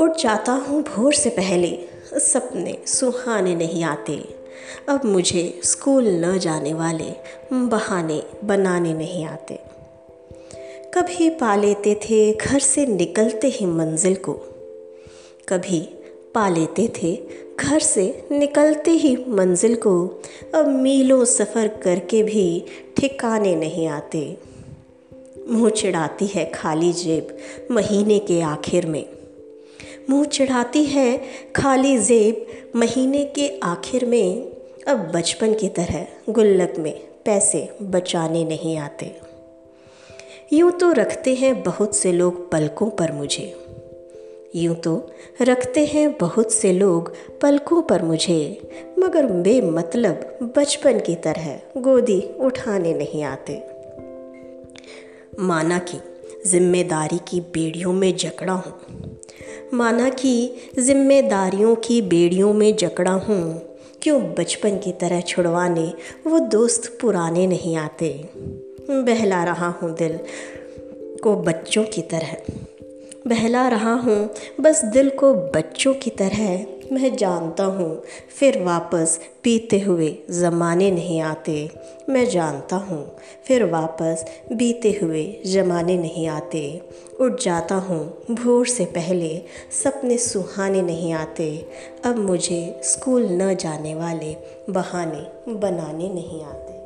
उठ जाता हूँ भोर से पहले, सपने सुहाने नहीं आते। अब मुझे स्कूल न जाने वाले बहाने बनाने नहीं आते। कभी पा लेते थे घर से निकलते ही मंजिल को, कभी पा लेते थे घर से निकलते ही मंजिल को। अब मीलों सफ़र करके भी ठिकाने नहीं आते। मुँह चिढ़ाती है खाली जेब महीने के आखिर में, मुँह चिढ़ाती है खाली जेब महीने के आखिर में। अब बचपन की तरह गुल्लक में पैसे बचाने नहीं आते। यूँ तो रखते हैं बहुत से लोग पलकों पर मुझे, यूँ तो रखते हैं बहुत से लोग पलकों पर मुझे, मगर बेमतलब बचपन की तरह गोदी उठाने नहीं आते। माना कि जिम्मेदारी की बेड़ियों में जकड़ा हूँ, माना कि जिम्मेदारियों की बेड़ियों में जकड़ा हूँ, क्यों बचपन की तरह छुड़वाने वो दोस्त पुराने नहीं आते। बहला रहा हूँ दिल को बच्चों की तरह, बहला रहा हूँ बस दिल को बच्चों की तरह। मैं जानता हूँ फिर वापस बीते हुए ज़माने नहीं आते। मैं जानता हूँ फिर वापस बीते हुए ज़माने नहीं आते। उठ जाता हूँ भोर से पहले, सपने सुहाने नहीं आते। अब मुझे स्कूल न जाने वाले बहाने बनाने नहीं आते।